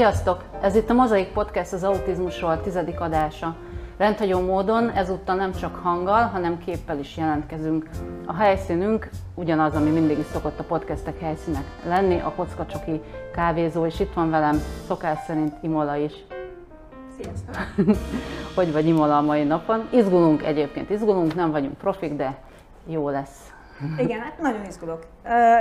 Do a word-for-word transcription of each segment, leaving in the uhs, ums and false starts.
Sziasztok! Ez itt a Mozaik Podcast az autizmusról tizedik adása. Rendhagyó módon ezúttal nem csak hanggal, hanem képpel is jelentkezünk. A helyszínünk ugyanaz, ami mindig is szokott a podcastek helyszínek lenni, a Kocka Csoki Kávézó, és itt van velem szokás szerint Imola is. Sziasztok! Hogy vagy Imola a mai napon? Izgulunk egyébként, izgulunk, nem vagyunk profik, de jó lesz. Igen, hát nagyon izgulok.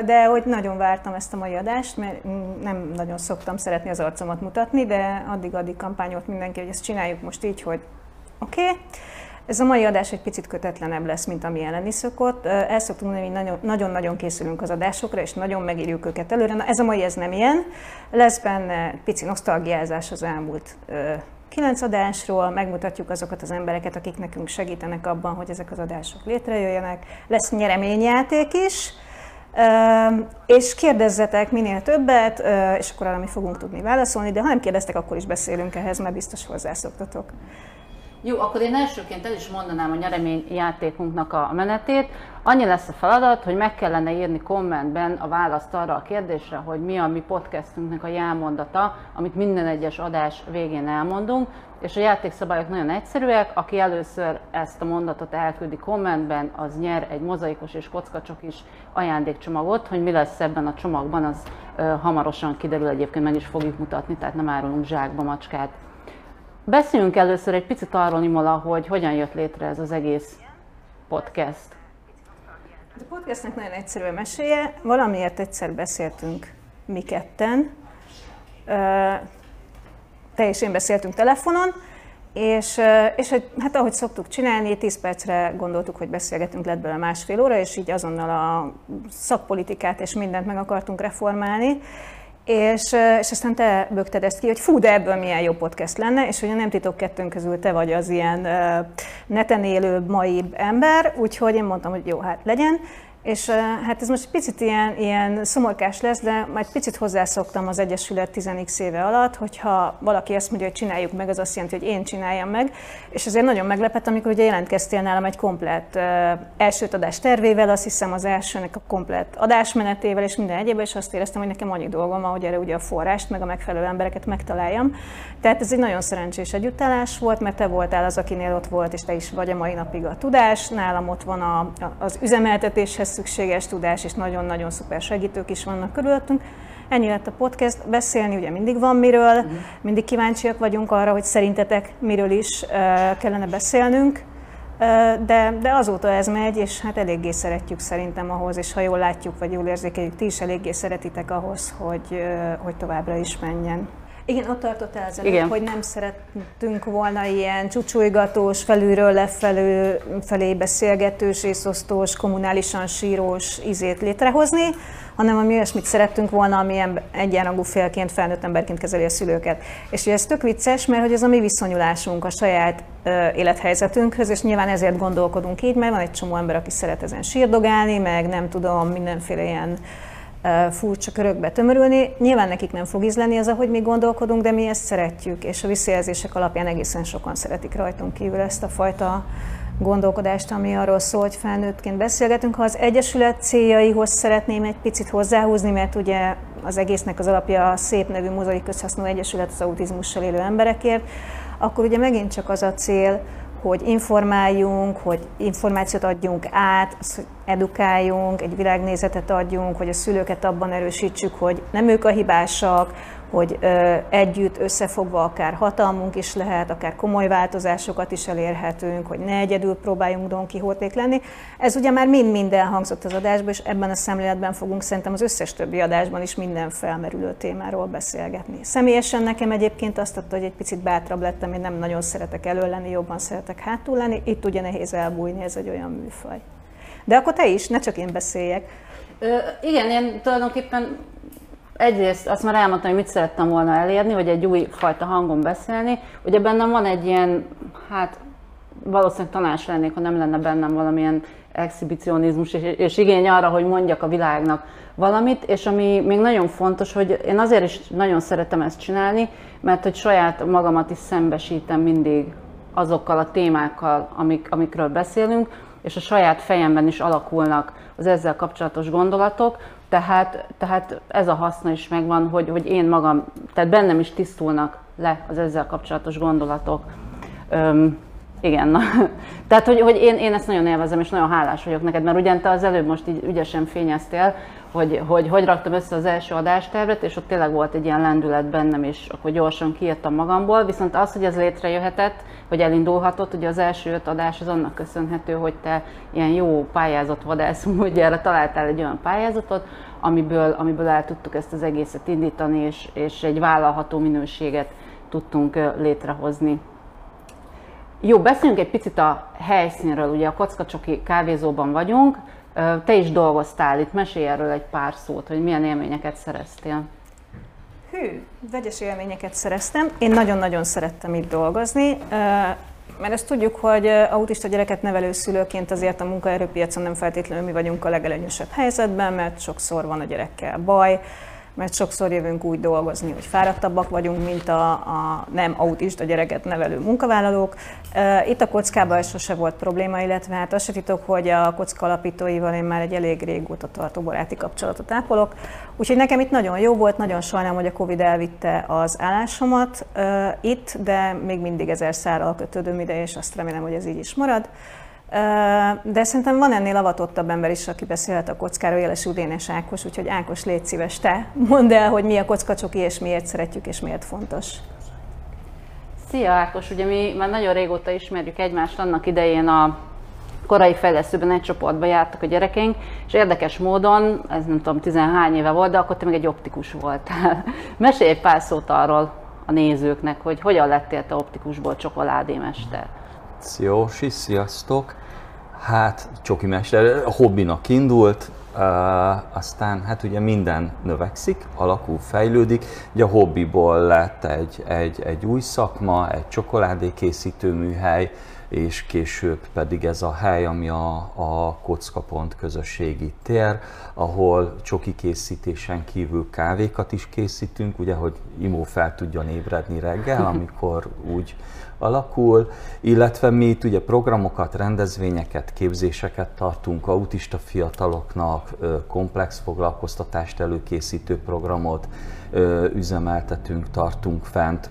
De hogy nagyon vártam ezt a mai adást, mert nem nagyon szoktam szeretni az arcomat mutatni, de addig-addig kampányolt mindenki, hogy ezt csináljuk most így, hogy oké. Okay. Ez a mai adás egy picit kötetlenebb lesz, mint amilyen lenni szokott. El szoktunk mondani, hogy nagyon-nagyon készülünk az adásokra, és nagyon megírjuk őket előre. Na, ez a mai ez nem ilyen. Lesz benne pici nosztalgiázás az elmúlt kilenc adásról, megmutatjuk azokat az embereket, akik nekünk segítenek abban, hogy ezek az adások létrejöjjenek. Lesz nyereményjáték is, és kérdezzetek minél többet, és akkor arra mi fogunk tudni válaszolni, de ha nem kérdeztek, akkor is beszélünk ehhez, mert biztos hozzászoktatok. Jó, akkor én elsőként el is mondanám a nyereményjátékunknak a menetét. Annyi lesz a feladat, hogy meg kellene írni kommentben a választ arra a kérdésre, hogy mi a mi podcastünknek a jelmondata, amit minden egyes adás végén elmondunk. És a játékszabályok nagyon egyszerűek, aki először ezt a mondatot elküldi kommentben, az nyer egy mozaikos és kockacsokis ajándékcsomagot, hogy mi lesz ebben a csomagban, az ö, hamarosan kiderül, egyébként meg is fogjuk mutatni, tehát nem árulunk zsákba macskát. Beszéljünk először egy picit arról, Imola, hogy hogyan jött létre ez az egész podcast. A podcastnek nagyon egyszerű a meséje. Valamiért egyszer beszéltünk mi ketten. Te és én beszéltünk telefonon, és, és hát ahogy szoktuk csinálni, tíz percre gondoltuk, hogy beszélgetünk, lett belőle másfél óra, és így azonnal a szakpolitikát és mindent meg akartunk reformálni. És, és aztán te bögted ezt ki, hogy fú, de ebből milyen jó podcast lenne, és ugye nem titok, kettőnk közül te vagy az ilyen uh, neten élő mai ember, úgyhogy én mondtam, hogy jó, hát legyen. És uh, hát ez most egy picit ilyen, ilyen szomorkás lesz, de már egy picit hozzászoktam az Egyesület tíz éve alatt, hogyha valaki ezt mondja, hogy csináljuk meg, az azt jelenti, hogy én csináljam meg. És azért nagyon meglepett, amikor ugye jelentkeztél nálam egy komplett uh, elsőt adás tervével, azt hiszem az elsőnek a komplett adásmenetével és minden egyébben, és azt éreztem, hogy nekem annyi dolgom van, hogy erre ugye a forrást, meg a megfelelő embereket megtaláljam. Tehát ez egy nagyon szerencsés együttállás volt, mert te voltál az, akinél ott volt, és te is vagy a mai napig a tudás, nálam ott van a, az üzemeltetéshez szükséges tudás, és nagyon-nagyon szuper segítők is vannak körülöttünk. Ennyi lett a podcast, beszélni ugye mindig van miről, mindig kíváncsiak vagyunk arra, hogy szerintetek miről is uh, kellene beszélnünk, uh, de, de azóta ez megy, és hát eléggé szeretjük szerintem ahhoz, és ha jól látjuk, vagy jól érzékeljük, ti is eléggé szeretitek ahhoz, hogy, uh, hogy továbbra is menjen. Igen, ott tartottál az előbb, hogy nem szerettünk volna ilyen csúcsulygatós, felülről lefelő, felé beszélgetős, észosztós, kommunálisan sírós ízét létrehozni, hanem ami olyasmit szerettünk volna, ami egyenrangú félként, felnőtt emberként kezeli a szülőket. És ugye ez tök vicces, mert hogy ez a mi viszonyulásunk a saját ö, élethelyzetünkhöz, és nyilván ezért gondolkodunk így, mert van egy csomó ember, aki szeret ezen sírdogálni, meg nem tudom, mindenféle ilyen furcsa körökbe tömörülni. Nyilván nekik nem fog ízleni az, ahogy mi gondolkodunk, de mi ezt szeretjük, és a visszajelzések alapján egészen sokan szeretik rajtunk kívül ezt a fajta gondolkodást, ami arról szól, hogy felnőttként beszélgetünk. Ha az Egyesület céljaihoz szeretném egy picit hozzáhúzni, mert ugye az egésznek az alapja a szép nevű Mozaik Közhasznú Egyesület az autizmussal élő emberekért, akkor ugye megint csak az a cél, hogy informáljunk, hogy információt adjunk át, edukáljunk, egy világnézetet adjunk, hogy a szülőket abban erősítsük, hogy nem ők a hibásak, hogy ö, együtt összefogva akár hatalmunk is lehet, akár komoly változásokat is elérhetünk, hogy ne egyedül próbáljunk Don Quijoték lenni. Ez ugye már mind-mind elhangzott az adásban, és ebben a szemléletben fogunk szerintem az összes többi adásban is minden felmerülő témáról beszélgetni. Személyesen nekem egyébként azt adta, hogy egy picit bátrabb lettem, én nem nagyon szeretek elő lenni, jobban szeretek hátul lenni, itt ugye nehéz elbújni, ez egy olyan műfaj. De akkor te is, ne csak én beszéljek. Ö, igen, én tulajdonképpen egyrészt azt már elmondtam, hogy mit szerettem volna elérni, vagy egy új fajta hangon beszélni. Ugye bennem van egy ilyen, hát valószínűleg tanács lennék, ha nem lenne bennem valamilyen exhibicionizmus és, és igény arra, hogy mondjak a világnak valamit, és ami még nagyon fontos, hogy én azért is nagyon szeretem ezt csinálni, mert hogy saját magamat is szembesítem mindig azokkal a témákkal, amik, amikről beszélünk, és a saját fejemben is alakulnak az ezzel kapcsolatos gondolatok. Tehát, tehát ez a haszna is megvan, hogy, hogy én magam, tehát bennem is tisztulnak le az ezzel kapcsolatos gondolatok. Öm, igen, na. Tehát, hogy, hogy én, én ezt nagyon élvezem, és nagyon hálás vagyok neked, mert ugyan te az előbb most így ügyesen fényeztél, hogy hogy, hogy raktam össze az első adástervet, és ott tényleg volt egy ilyen lendület bennem, és akkor gyorsan kiírtam magamból, viszont az, hogy ez létrejöhetett, hogy elindulhatott, ugye az első öt adás az annak köszönhető, hogy te ilyen jó pályázatvadász módjára találtál egy olyan pályázatot, amiből, amiből el tudtuk ezt az egészet indítani, és, és egy vállalható minőséget tudtunk létrehozni. Jó, beszéljünk egy picit a helyszínről, ugye a Kocka Csoki Kávézóban vagyunk. Te is dolgoztál itt, mesélj erről egy pár szót, hogy milyen élményeket szereztél. Hű, vegyes élményeket szereztem. Én nagyon-nagyon szerettem itt dolgozni, mert ezt tudjuk, hogy autista gyereket nevelő szülőként azért a munkaerőpiacon nem feltétlenül mi vagyunk a legelőnyösebb helyzetben, mert sokszor van a gyerekkel baj, mert sokszor jövünk úgy dolgozni, hogy fáradtabbak vagyunk, mint a, a nem autista gyereket nevelő munkavállalók. Itt a Kockában sose volt probléma, illetve hát azt se titok, hogy a Kocka alapítóival én már egy elég régóta tartó baráti kapcsolatot ápolok. Úgyhogy nekem itt nagyon jó volt, nagyon sajnálom, hogy a Covid elvitte az állásomat itt, de még mindig ezer szárral kötődöm ide, és azt remélem, hogy ez így is marad. De szerintem van ennél avatottabb ember is, aki beszélhet a kockáról, jelesül Dénes Ákos, úgyhogy Ákos, légy szíves, te mondd el, hogy mi a Kocka Csoki, és miért szeretjük, és miért fontos. Szia Ákos, ugye mi már nagyon régóta ismerjük egymást, annak idején a korai fejlesztőben egy csoportban jártak a gyerekeink, és érdekes módon, ez nem tudom tizenhány éve volt, de akkor te még egy optikus voltál. Mesélj egy pár szót arról a nézőknek, hogy hogyan lettél te optikusból csokoládémester. Sziósi, sziasztok! Hát, csokimester, hobbinak indult, uh, aztán hát ugye minden növekszik, alakul, fejlődik. Ugye a hobbiból lett egy, egy, egy új szakma, egy csokoládékészítő műhely, és később pedig ez a hely, ami a, a Kockapont közösségi tér, ahol csoki készítésen kívül kávékat is készítünk, ugye, hogy Imó fel tudjon ébredni reggel, amikor úgy alakul, illetve mi itt ugye programokat, rendezvényeket, képzéseket tartunk autista fiataloknak, komplex foglalkoztatást előkészítő programot üzemeltetünk, tartunk fent.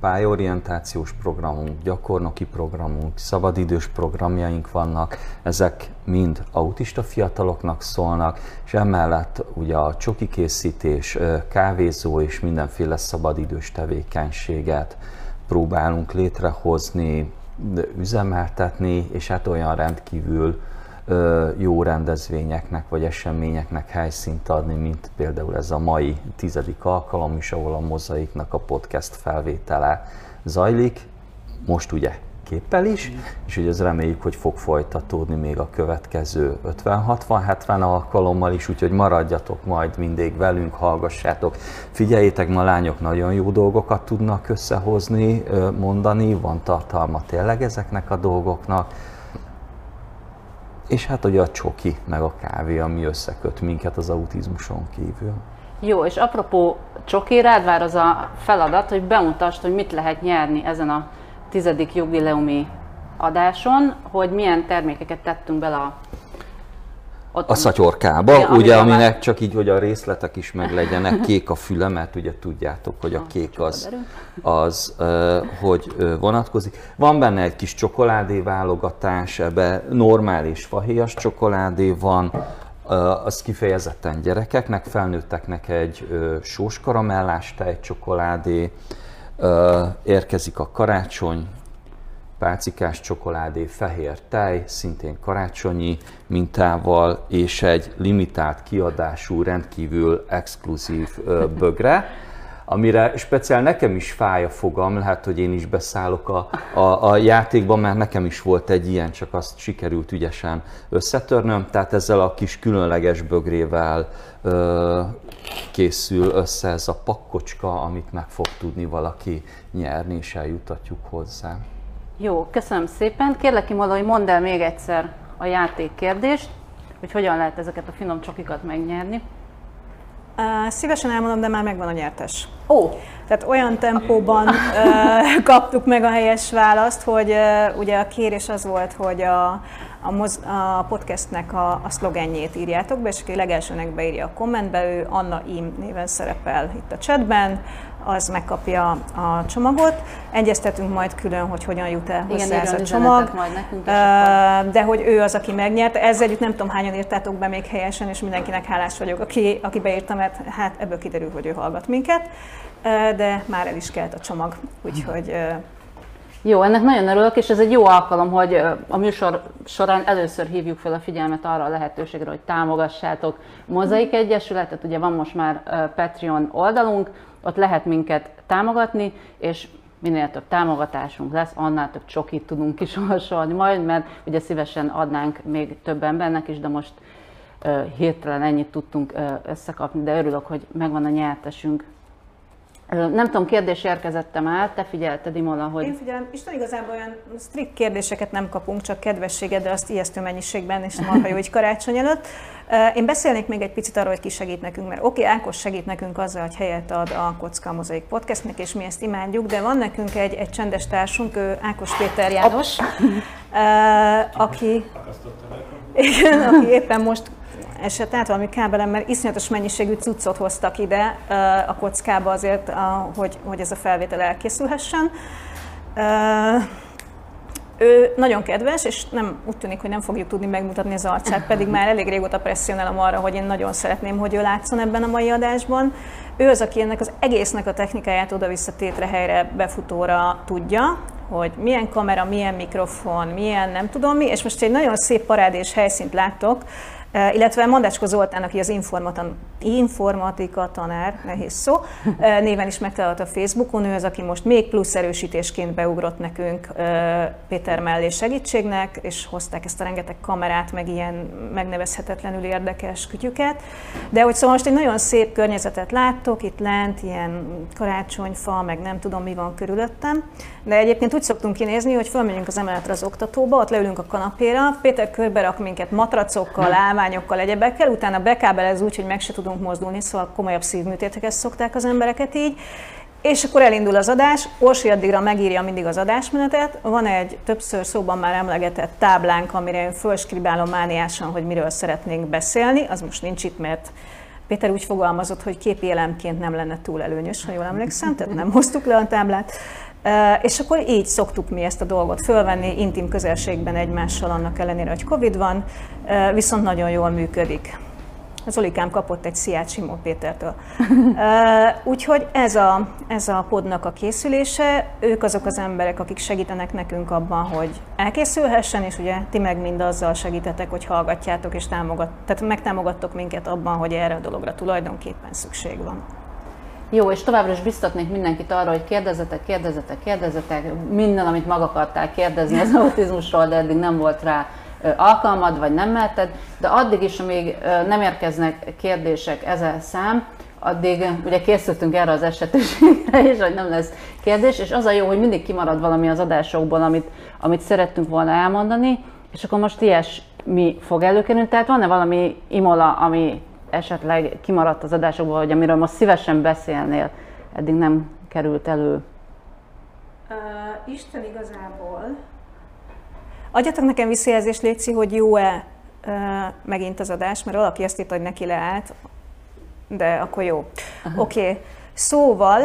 Pályorientációs programunk, gyakornoki programunk, szabadidős programjaink vannak, ezek mind autista fiataloknak szólnak, és emellett ugye a csokikészítés, kávézó és mindenféle szabadidős tevékenységet próbálunk létrehozni, üzemeltetni, és hát olyan rendkívül jó rendezvényeknek vagy eseményeknek helyszínt adni, mint például ez a mai tizedik alkalom is, ahol a Mozaiknak a podcast felvétele zajlik, most ugye képpel is, és ugye ez reméljük, hogy fog folytatódni még a következő ötven, hatvan, hetven alkalommal is, úgyhogy maradjatok majd mindig velünk, hallgassátok. Figyeljétek, ma lányok nagyon jó dolgokat tudnak összehozni, mondani, van tartalma tényleg ezeknek a dolgoknak. És hát ugye a csoki, meg a kávé, ami összeköt minket az autizmuson kívül. Jó, és apropó csoki, rád vár az a feladat, hogy bemutasd, hogy mit lehet nyerni ezen a tizedik jubileumi adáson, hogy milyen termékeket tettünk bele a... Ott a szatyorkába, ja, ugye, aminek van. Csak így, hogy a részletek is meglegyenek, kék a füle, mert ugye tudjátok, hogy a kék az, az hogy vonatkozik. Van benne egy kis csokoládé válogatás, ebbe normális fahéjas csokoládé van, az kifejezetten gyerekeknek, felnőtteknek egy sós karamellás tejcsokoládé, érkezik a karácsony, pálcikás csokoládé, fehér tej, szintén karácsonyi mintával, és egy limitált kiadású, rendkívül exkluzív bögre, amire speciál nekem is fáj a fogam, lehet, hogy én is beszállok a, a, a játékban, mert nekem is volt egy ilyen, csak azt sikerült ügyesen összetörnöm, tehát ezzel a kis különleges bögrével ö, készül össze ez a pakkocska, amit meg fog tudni valaki nyerni, és eljutatjuk hozzá. Jó, köszönöm szépen. Kérlek, Imola, hogy mondd el még egyszer a játékkérdést, hogy hogyan lehet ezeket a finom csokikat megnyerni. Uh, szívesen elmondom, de már megvan a nyertes. Ó! Oh. Tehát olyan tempóban ö, kaptuk meg a helyes választ, hogy ö, ugye a kérés az volt, hogy a A, moz, a podcastnek a, a szlogenjét írjátok be, és aki legelsőnek beírja a kommentbe, ő Anna Im néven szerepel itt a chatben, az megkapja a csomagot. Egyeztetünk majd külön, hogy hogyan jut el hozzá igen, ez a csomag, majd nekünk, uh, de hogy ő az, aki megnyerte. Ezzel együtt nem tudom, hányan írtátok be még helyesen, és mindenkinek hálás vagyok, aki, aki beírta, mert hát ebből kiderül, hogy ő hallgat minket, uh, de már el is kelt a csomag, úgyhogy... Uh, Jó, ennek nagyon örülök, és ez egy jó alkalom, hogy a műsor során először hívjuk fel a figyelmet arra a lehetőségre, hogy támogassátok Mozaik Egyesületet. Ugye van most már Patreon oldalunk, ott lehet minket támogatni, és minél több támogatásunk lesz, annál több csokit tudunk kisorsolni majd, mert ugye szívesen adnánk még több embernek is, de most hirtelen ennyit tudtunk összekapni, de örülök, hogy megvan a nyertesünk. Nem tudom, kérdés érkezettem el, te figyelted, Imola, hogy... Én figyelem, Isten igazából olyan strikt kérdéseket nem kapunk, csak kedvességet, de azt ijesztő mennyiségben, és marha jó így karácsony előtt. Én beszélnék még egy picit arról, hogy ki segít nekünk, mert oké, okay, Ákos segít nekünk azzal, hogy helyet ad a Kocka Mozaik Podcastnek, és mi ezt imádjuk, de van nekünk egy, egy csendes társunk, ő Ákos Péter János, aki... Igen, aki éppen most... esett át valami kábelen, mert iszonyatos mennyiségű cuccot hoztak ide a kockába azért, hogy, hogy ez a felvétel elkészülhessen. Ő nagyon kedves, és nem, úgy tűnik, hogy nem fogjuk tudni megmutatni az arcát, pedig már elég régóta presszionálom arra, hogy én nagyon szeretném, hogy ő látszon ebben a mai adásban. Ő az, aki ennek az egésznek a technikáját oda-vissza tétre, helyre, befutóra tudja, hogy milyen kamera, milyen mikrofon, milyen nem tudom mi, és most egy nagyon szép parádés helyszínt láttok, illetve Mondácsko Zoltán, aki az informatika tanár, nehéz szó, néven is megtalálható a Facebookon, ő az, aki most még plusz erősítésként beugrott nekünk Péter mellé segítségnek, és hozták ezt a rengeteg kamerát, meg ilyen megnevezhetetlenül érdekes kütyüket. De hogy szóval most egy nagyon szép környezetet láttok, itt lent ilyen karácsonyfa, meg nem tudom mi van körülöttem, de egyébként úgy szoktunk kinézni, hogy fölmegyünk az emeletre az oktatóba, ott leülünk a kanapéra, Péter körbe rak minket matracokkal, állványokkal, egyebekkel, utána bekábelez úgy, hogy meg se tudunk mozdulni, szóval komolyabb szívműtétekhez szokták az embereket így, és akkor elindul az adás, Orsi addigra megírja mindig az adásmenetet, van egy többször szóban már emlegetett táblánk, amire én fölskribálom mániásan, hogy miről szeretnénk beszélni, az most nincs itt, mert Péter úgy fogalmazott, hogy képi elemként nem lenne túl előnyös, ha jól emlékszem, tehát nem hoztuk le a táblát. Uh, és akkor így szoktuk mi ezt a dolgot fölvenni, intim közelségben egymással, annak ellenére, hogy Covid van, uh, viszont nagyon jól működik. Az Olikám kapott egy sziát Simó Pétertől. Uh, úgyhogy ez a, ez a podnak a készülése, ők azok az emberek, akik segítenek nekünk abban, hogy elkészülhessen, és ugye ti meg mind azzal segítetek, hogy hallgatjátok, és támogat, tehát megtámogattok minket abban, hogy erre a dologra tulajdonképpen szükség van. Jó, és továbbra is biztatnék mindenkit arra, hogy kérdezzetek, kérdezzetek, kérdezzetek, minden, amit maga akartál kérdezni az autizmusról, de eddig nem volt rá alkalmad, vagy nem merted, de addig is, amíg nem érkeznek kérdések ezen szám, addig ugye készültünk erre az esetőségre is, hogy nem lesz kérdés, és az a jó, hogy mindig kimarad valami az adásokból, amit, amit szerettünk volna elmondani, és akkor most ilyesmi fog előkerülni, tehát van-e valami Imola, ami... esetleg kimaradt az adásokból, hogy amiről most szívesen beszélnél, eddig nem került elő? Uh, Isten igazából. Adjatok nekem visszajelzést, Léci, hogy jó-e uh, megint az adás, mert valaki azt írt, hogy neki leállt, de akkor jó. Oké. Okay. Szóval,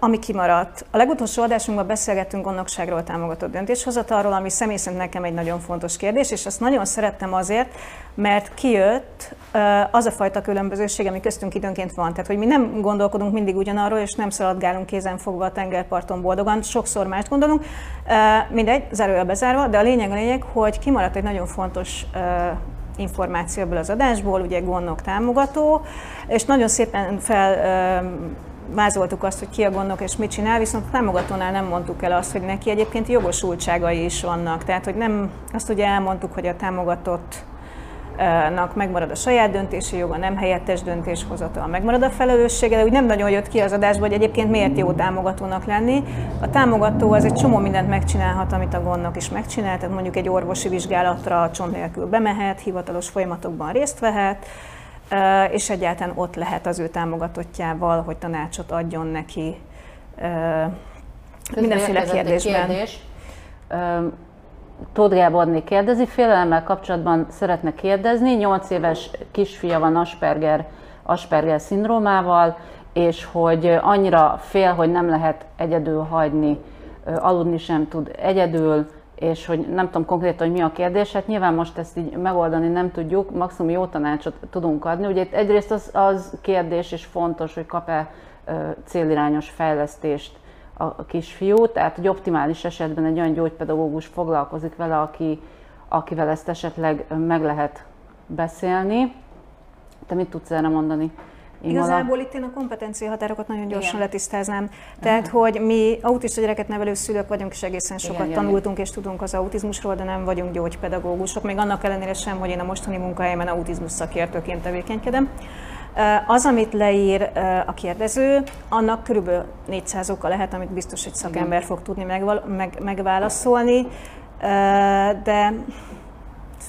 ami kimaradt, a legutolsó adásunkban beszélgettünk gondnokságról, támogatott döntéshozatalról, ami személy szerint nekem egy nagyon fontos kérdés, és azt nagyon szerettem azért, mert kijött az a fajta különbözőség, ami köztünk időnként van. Tehát, hogy mi nem gondolkodunk mindig ugyanarról, és nem szaladgálunk kézen fogva a tengerparton boldogan, sokszor mást gondolunk, mindegy, zárója bezárva, de a lényeg a lényeg, hogy kimaradt egy nagyon fontos információ ebből az adásból, ugye gondnok támogató, és nagyon szépen felvázoltuk azt, hogy ki a gondnok és mit csinál, viszont a támogatónál nem mondtuk el azt, hogy neki egyébként jogosultságai is vannak, tehát hogy nem, azt ugye elmondtuk, hogy a támogatottnak megmarad a saját döntési joga, nem helyettes döntéshozatal, megmarad a felelőssége, de úgy nem nagyon jött ki az adásból, hogy egyébként miért jó támogatónak lenni. A támogató az egy csomó mindent megcsinálhat, amit a gondnok is megcsinál, tehát mondjuk egy orvosi vizsgálatra csont nélkül bemehet, hivatalos folyamatokban részt vehet, és egyáltalán ott lehet az ő támogatottjával, hogy tanácsot adjon neki Közben mindenféle kérdésben. Kérdés. Tóth Gáborné kérdezi, félelemmel kapcsolatban szeretne kérdezni, nyolc éves kisfia van Asperger, Asperger szindrómával, és hogy annyira fél, hogy nem lehet egyedül hagyni, aludni sem tud egyedül, és hogy nem tudom konkrétan, hogy mi a kérdés, hát nyilván most ezt így megoldani nem tudjuk, maximum jó tanácsot tudunk adni. Ugye itt egyrészt az, az kérdés is fontos, hogy kap-e célirányos fejlesztést a kisfiú, tehát egy optimális esetben egy olyan gyógypedagógus foglalkozik vele, aki, akivel ezt esetleg meg lehet beszélni. Te mit tudsz erre mondani? Imola. Igazából itt én a kompetencia határokat nagyon gyorsan igen. letisztáznám. Tehát, aha. hogy mi autista gyereket nevelő szülők vagyunk, és egészen sokat igen, tanultunk igen. és tudunk az autizmusról, de nem vagyunk gyógypedagógusok, még annak ellenére sem, hogy én a mostani munkahelyemen autizmus szakértőként tevékenykedem. Az, amit leír a kérdező, annak kb. négyszáz oka lehet, amit biztos, hogy szakember fog tudni megválaszolni, de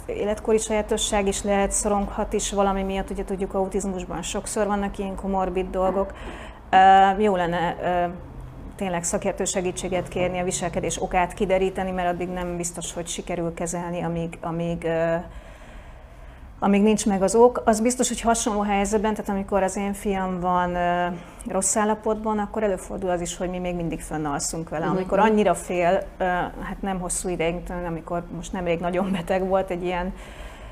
életkori sajátosság is lehet, szoronghat is valami miatt, ugye tudjuk autizmusban sokszor vannak ilyen komorbid dolgok. Jó lenne tényleg szakértő segítséget kérni, a viselkedés okát kideríteni, mert addig nem biztos, hogy sikerül kezelni, amíg... amíg Amíg nincs meg az ok, az biztos, hogy hasonló helyzetben, tehát amikor az én fiam van ö, rossz állapotban, akkor előfordul az is, hogy mi még mindig fönnalszunk vele. Amikor annyira fél, ö, hát nem hosszú ideig, amikor most nemrég nagyon beteg volt, egy ilyen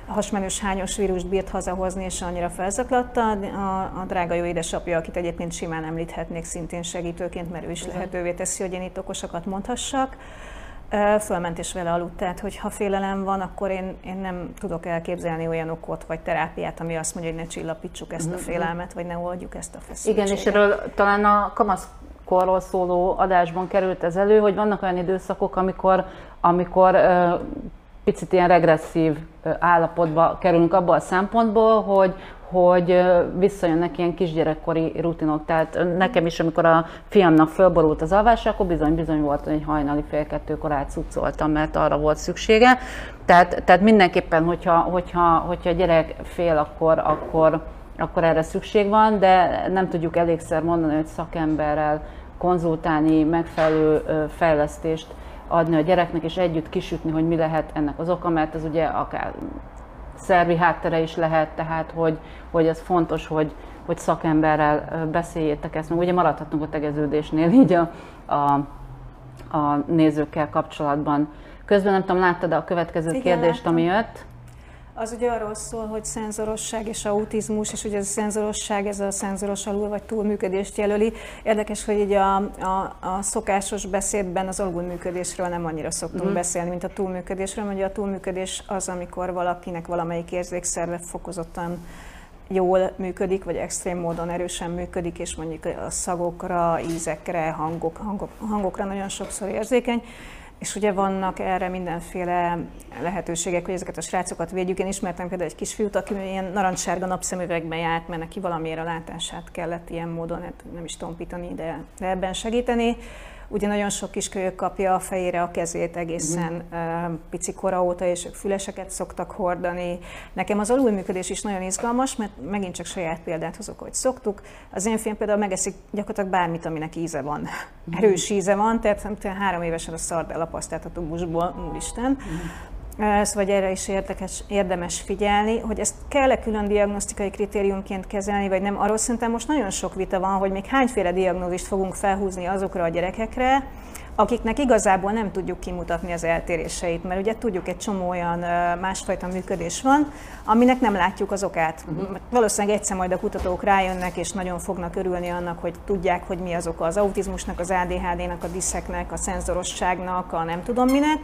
hasmenős hányos vírust bírt hazahozni, és annyira felzaklatta, a, a drága jó édesapja, akit egyébként simán említhetnék szintén segítőként, mert ő is lehetővé teszi, hogy én itt okosakat mondhassak. Fölment és vele aludt, tehát hogyha félelem van, akkor én, én nem tudok elképzelni olyan okot vagy terápiát, ami azt mondja, hogy ne csillapítsuk ezt a félelmet, vagy ne oldjuk ezt a feszültséget. Igen, és erről talán a kamaszkorról szóló adásban került ez elő, hogy vannak olyan időszakok, amikor, amikor picit ilyen regresszív állapotba kerülünk abban a szempontból, hogy hogy visszajönnek ilyen kisgyerekkori rutinok. Tehát nekem is, amikor a fiamnak fölborult az alvása, akkor bizony-bizony volt, hogy hajnali fél kettőkor átcucoltam, mert arra volt szüksége. Tehát, tehát mindenképpen, hogyha, hogyha, hogyha a gyerek fél, akkor, akkor, akkor erre szükség van, de nem tudjuk elégszer mondani, hogy szakemberrel konzultálni, megfelelő fejlesztést adni a gyereknek, és együtt kisütni, hogy mi lehet ennek az oka, mert ez ugye akár szervi háttere is lehet, tehát hogy, hogy ez fontos, hogy, hogy szakemberrel beszéljétek ezt. Meg ugye maradhatunk a tegeződésnél így a, a, a nézőkkel kapcsolatban. Közben nem tudom, láttad a következő igen, kérdést, láttam. Ami jött? Az ugye arról szól, hogy szenzorosság és autizmus, és ugye ez a szenzorosság, ez a szenzoros alul vagy túlműködést jelöli. Érdekes, hogy így a, a, a szokásos beszédben az alulműködésről nem annyira szoktunk mm. beszélni, mint a túlműködésről, mert ugye a túlműködés az, amikor valakinek valamelyik érzékszerve fokozottan jól működik, vagy extrém módon erősen működik, és mondjuk a szagokra, ízekre, hangok, hangok, hangokra nagyon sokszor érzékeny. És ugye vannak erre mindenféle lehetőségek, hogy ezeket a srácokat védjük. Én ismertem például egy kisfiút, aki ilyen narancssárga napszemüvegben járt, mert neki valamiért a látását kellett ilyen módon, hát nem is tompítani, de, de ebben segíteni. Ugye nagyon sok kiskölyök kapja a fejére a kezét egészen mm-hmm. uh, pici kora óta, és ők füleseket szoktak hordani. Nekem az alulműködés is nagyon izgalmas, mert megint csak saját példát hozok, hogy szoktuk. Az én fiam például megeszik gyakorlatilag bármit, aminek íze van. Mm-hmm. Erős íze van, tehát három évesen a szart elapasztáltatok busból, úristen. Mm-hmm. Szóval erre is érdekes, érdemes figyelni, hogy ezt kell-e külön diagnosztikai kritériumként kezelni, vagy nem. Arról szerintem most nagyon sok vita van, hogy még hányféle diagnózist fogunk felhúzni azokra a gyerekekre, akiknek igazából nem tudjuk kimutatni az eltéréseit, mert ugye tudjuk, egy csomó olyan másfajta működés van, aminek nem látjuk az okát. Uh-huh. Valószínűleg egyszer majd a kutatók rájönnek, és nagyon fognak örülni annak, hogy tudják, hogy mi az oka az autizmusnak, az á dé há dé-nek, a diszeknek, a szenzorosságnak, a nem tudom minek.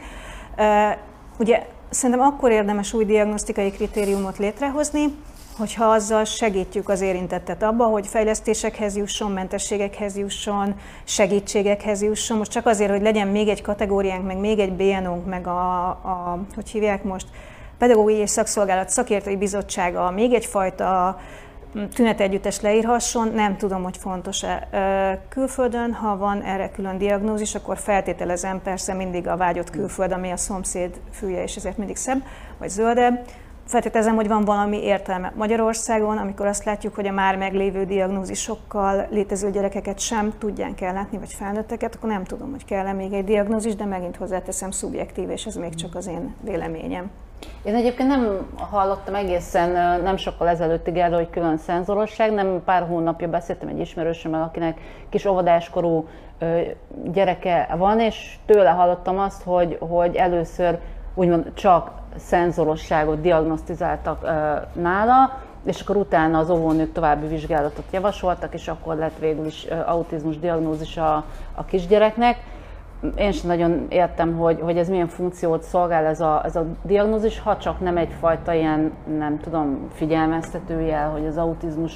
Ugye szerintem akkor érdemes új diagnosztikai kritériumot létrehozni, hogyha azzal segítjük az érintettet abba, hogy fejlesztésekhez jusson, mentességekhez jusson, segítségekhez jusson. Most csak azért, hogy legyen még egy kategóriánk, meg még egy bé en ó-nk, meg a, a, hogy hívják most, Pedagógiai és Szakszolgálat Szakértői Bizottsága még egyfajta tünetegyüttes leírhasson, nem tudom, hogy fontos-e. Külföldön, ha van erre külön diagnózis, akkor feltételezem, persze mindig a vágyott külföld, ami a szomszéd fülye, és ezért mindig szebb, vagy zöldebb. feltételezem, hogy van valami értelme. Magyarországon, amikor azt látjuk, hogy a már meglévő diagnózisokkal létező gyerekeket sem tudják ellátni, vagy felnőtteket, akkor nem tudom, hogy kell-e még egy diagnózis, de megint hozzáteszem, szubjektív, és ez még csak az én véleményem. Én egyébként nem hallottam egészen nem sokkal ezelőttig erről, hogy külön szenzorosság, nem pár hónapja beszéltem egy ismerősömmel, akinek kis óvodáskorú gyereke van, és tőle hallottam azt, hogy, hogy először úgymond csak szenzorosságot diagnosztizáltak nála, és akkor utána az óvónők további vizsgálatot javasoltak, és akkor lett végül is autizmus diagnózis a, a kisgyereknek. Én sem nagyon értem, hogy, hogy ez milyen funkciót szolgál ez a, ez a diagnózis, ha csak nem egyfajta ilyen, nem tudom, figyelmeztetőjel, hogy az autizmus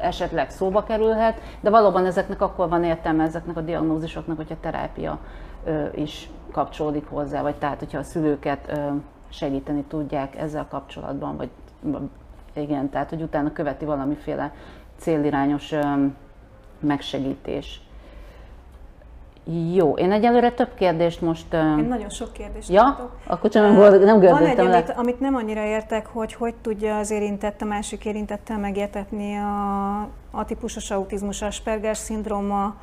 esetleg szóba kerülhet, de valóban ezeknek akkor van értelme, ezeknek a diagnózisoknak, hogyha terápia ö, is kapcsolódik hozzá, vagy tehát, hogyha a szülőket ö, segíteni tudják ezzel kapcsolatban, vagy igen, tehát, hogy utána követi valamiféle célirányos ö, megsegítés. Jó, én egyelőre több kérdést most... Én nagyon sok kérdést ja? tartok. Akkor csak nem, nem gördültem le. Van egy, amit nem annyira értek, hogy hogy tudja az érintett, a másik érintettel megértetni a, a típusos autizmus, Asperger-szindróma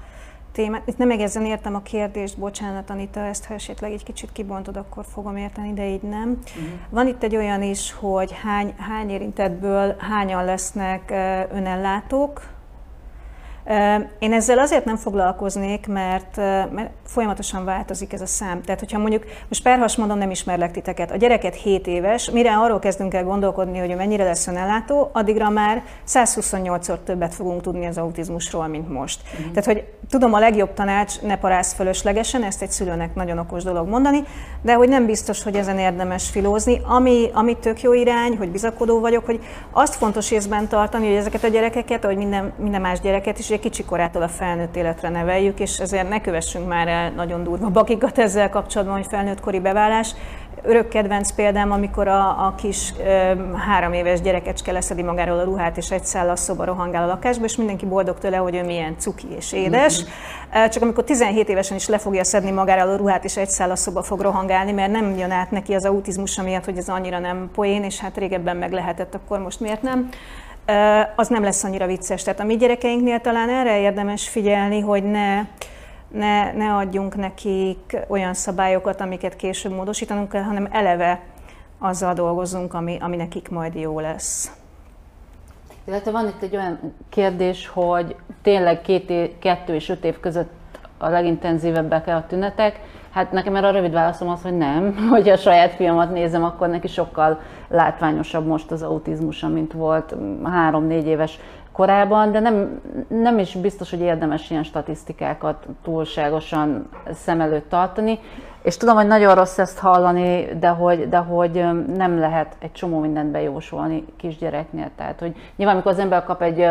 témát. Itt nem egészen értem a kérdést, bocsánat Anita, ezt ha esetleg egy kicsit kibontod, akkor fogom érteni, de így nem. Uh-huh. Van itt egy olyan is, hogy hány, hány érintettből hányan lesznek önellátók. Én ezzel azért nem foglalkoznék, mert, mert folyamatosan változik ez a szám. Tehát, hogyha mondjuk, most perhas mondom, nem ismerlek titeket, a gyereket hét éves, mire arról kezdünk el gondolkodni, hogy mennyire lesz önellátó, addigra már százhuszonnyolcszor többet fogunk tudni az autizmusról, mint most. Mm. Tehát, hogy tudom, a legjobb tanács, ne parázz fölöslegesen, ezt egy szülőnek nagyon okos dolog mondani, de hogy nem biztos, hogy ezen érdemes filózni. Ami, ami tök jó irány, hogy bizakodó vagyok, hogy azt fontos észben tartani, hogy ezeket a gyerekeket, ahogy minden, minden más gyereket is, egy kicsi korától a felnőtt életre neveljük, és ezért ne kövessünk már el nagyon durva bakikat ezzel kapcsolatban, hogy felnőttkori beválás. Örök kedvenc példám, amikor a, a kis ö, három éves gyerekecske leszedi magáról a ruhát, és egy szállal szoba rohangál a lakásba, és mindenki boldog tőle, hogy ő milyen cuki és édes. Mm-hmm. Csak amikor tizenhét évesen is le fogja szedni magáról a ruhát, és egy szállal szoba fog rohangálni, mert nem jön át neki az autizmusa miatt, hogy ez annyira nem poén, és hát régebben meg lehetett, akkor most miért nem? Az nem lesz annyira vicces. Tehát a mi gyerekeinknél talán erre érdemes figyelni, hogy ne, ne, ne adjunk nekik olyan szabályokat, amiket később módosítanunk kell, hanem eleve azzal dolgozunk, ami, ami nekik majd jó lesz. Illetve van itt egy olyan kérdés, hogy tényleg két é- kettő és öt év között a legintenzívebbek a tünetek. Hát nekem erre a rövid válaszom az, hogy nem. Hogyha a saját fiamat nézem, akkor neki sokkal látványosabb most az autizmusa, mint volt három-négy éves korában, de nem, nem is biztos, hogy érdemes ilyen statisztikákat túlságosan szem előtt tartani. És tudom, hogy nagyon rossz ezt hallani, de hogy, de hogy nem lehet egy csomó mindent bejósolni kisgyereknél. Tehát, hogy nyilván, amikor az ember kap egy